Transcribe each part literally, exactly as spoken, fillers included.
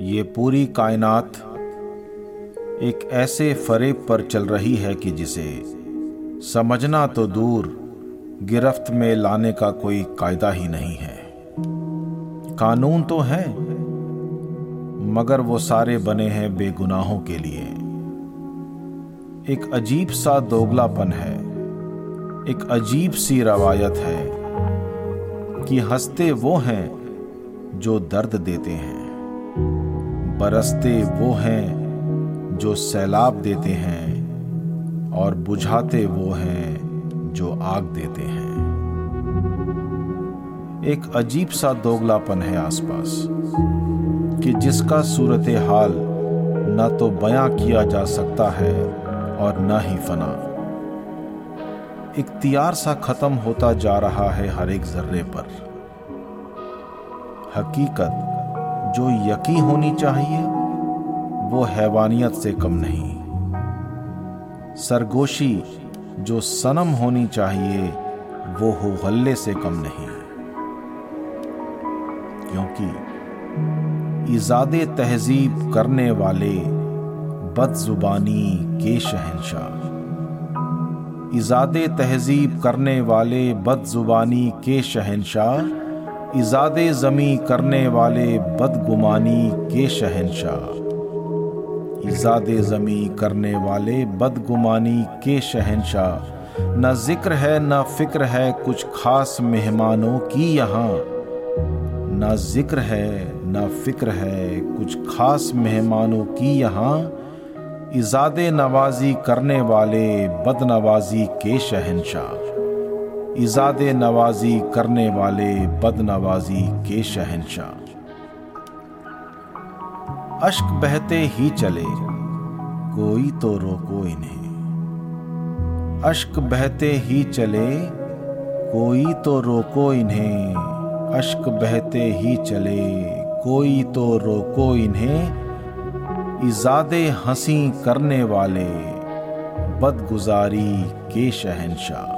ये पूरी कायनात एक ऐसे फरेब पर चल रही है कि जिसे समझना तो दूर गिरफ्त में लाने का कोई कायदा ही नहीं है। कानून तो है मगर वो सारे बने हैं बेगुनाहों के लिए। एक अजीब सा दोगलापन है, एक अजीब सी रवायत है कि हंसते वो हैं जो दर्द देते हैं, बरसते वो हैं जो सैलाब देते हैं और बुझाते वो हैं जो आग देते हैं। एक अजीब सा दोगलापन है आसपास कि जिसका सूरत हाल ना तो बयां किया जा सकता है और ना ही फना। इख्तियार सा खत्म होता जा रहा है हर एक जर्रे पर। हकीकत जो यकी होनी चाहिए वो हैवानियत से कम नहीं, सरगोशी जो सनम होनी चाहिए वो हो गल्ले से कम नहीं। क्योंकि इजादे तहजीब करने वाले बदजुबानी के शहंशाह, इजादे तहजीब करने वाले बदजुबानी के शहंशाह, इजादे ज़मी करने वाले बदगुमानी के शहंशाह, इजादे ज़मी करने वाले बदगुमानी के शहंशाह। न जिक्र है न फिक्र है कुछ खास मेहमानों की यहाँ, न जिक्र है न फिक्र है कुछ खास मेहमानों की यहाँ। इजादे नवाजी करने वाले बदनवाजी के शहंशाह, इजादे नवाजी करने वाले बदनवाजी के शहंशाह। अश्क बहते ही चले कोई तो रोको इन्हें, अश्क बहते ही चले कोई तो रोको इन्हें, अश्क बहते ही चले कोई तो रोको इन्हें। इजादे हंसी करने वाले बदगुजारी के शहंशाह,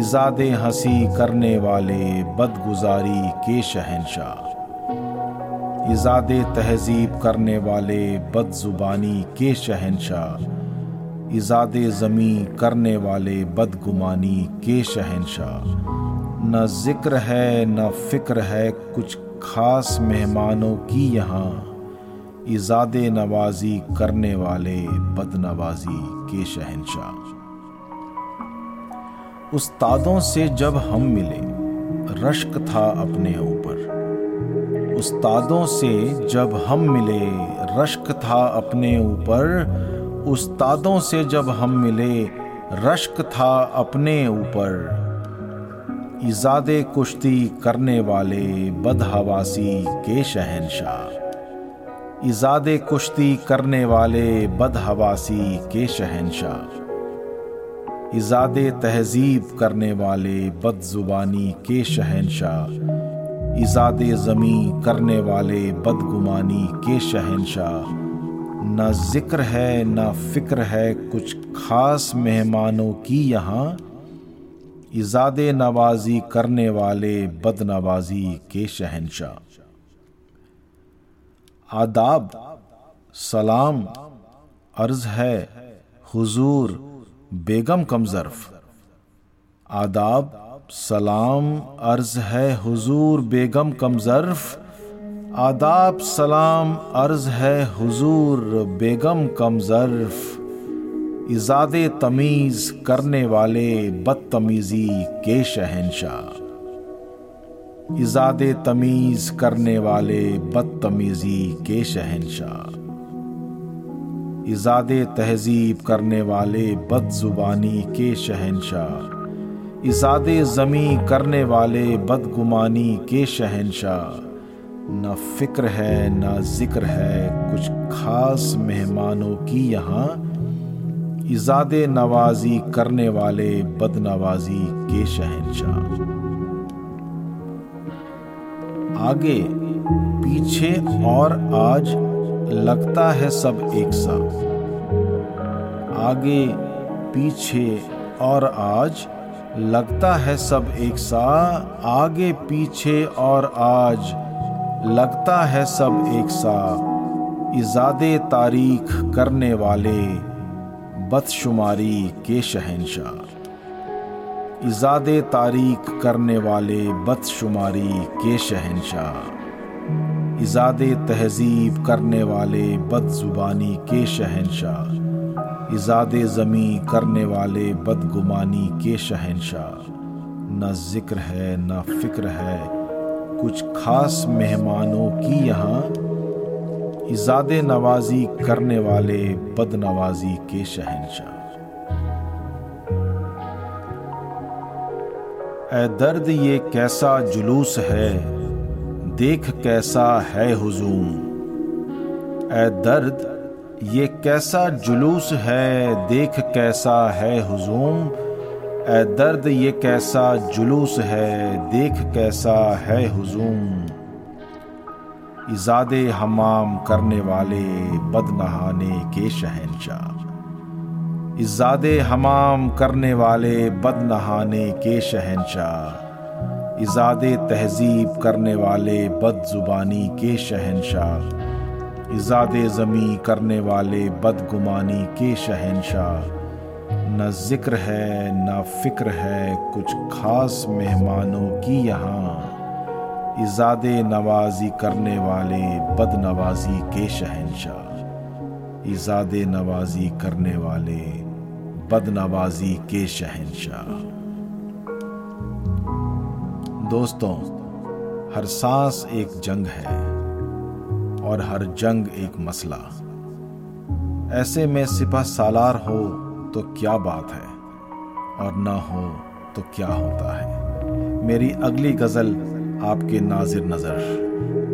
इजादे हंसी करने वाले बदगुजारी के शहंशाह। इजादे तहजीब करने वाले बदजुबानी के शहंशाह, इजादे ज़मी करने वाले बदगुमानी के शहंशाह। न जिक्र है न फिक्र है कुछ खास मेहमानों की यहाँ, इजादे नवाजी करने वाले बदनवाजी के शहंशाह। उस्तादों से जब हम मिले रश्क था अपने ऊपर, उस्तादों से जब हम मिले रश्क था अपने ऊपर, उस्तादों से जब हम मिले रश्क था अपने ऊपर। इजादे कुश्ती करने वाले बदहवासी के शहंशाह, इजादे कुश्ती करने वाले बदहवासी के शहंशाह। इजादे तहजीब करने वाले बदजुबानी के शहंशाह, इजादे ज़मी करने वाले बदगुमानी के शहंशाह। ना जिक्र है ना फिक्र है कुछ खास मेहमानों की यहाँ, इजादे नवाजी करने वाले बदनवाजी के शहंशाह। आदाब सलाम अर्ज है हुजूर बेगम कमजर्फ, आदाब सलाम अर्ज है हुजूर बेगम कमजर्फ, आदाब सलाम अर्ज है हुजूर बेगम कमजर्फ। इजादे तमीज़ करने वाले बदतमीज़ी के शहंशाह, इजादे तमीज़ करने वाले बदतमीजी के शहंशाह। इजादे तहजीब करने वाले बदजुबानी के शहंशाह, इजादे ज़मी करने वाले बदगुमानी के शहंशाह। न फिक्र है न जिक्र है कुछ खास मेहमानों की यहाँ, इजादे नवाजी करने वाले बदनवाजी के शहंशाह। आगे पीछे और आज लगता है सब एक सा, आगे पीछे और आज लगता है सब एक सा, आगे पीछे और आज लगता है सब एक सा, इजादे तारीख करने वाले बदशुमारी के शहंशाह, इजादे तारीख करने वाले बदशुमारी के शहंशाह, इजादे तहजीब करने वाले बदजुबानी के शहंशाह, इजादे ज़मी करने वाले बदगुमानी के शहंशाह। न जिक्र है न फिक्र है कुछ खास मेहमानों की यहाँ, इजादे नवाजी करने वाले बदनवाजी के शहंशाह। ऐ दर्द ये कैसा जुलूस है, देख कैसा है हुजूम। ऐ दर्द ये कैसा जुलूस है, देख कैसा है हुजूम। ऐ दर्द ये कैसा जुलूस है, देख कैसा है हुजूम। इजादे हमाम करने वाले बद नहाने के शहंशाह, इजादे हमाम करने वाले बद नहाने के शहंशाह, इजादे तहजीब करने वाले बद जुबानी के शहंशाह, इजादे ज़मी करने वाले बद गुमानी के शहंशाह। न जिक्र है न फिक्र है कुछ खास मेहमानों की यहाँ, इजादे नवाजी करने वाले बदनवाजी के शहंशाह, इजादे नवाजी करने वाले बदनवाजी के शहंशाह। दोस्तों, हर सांस एक जंग है और हर जंग एक मसला। ऐसे में सिपह सालार हो तो क्या बात है और ना हो तो क्या होता है। मेरी अगली गज़ल आपके नाज़िर नज़र।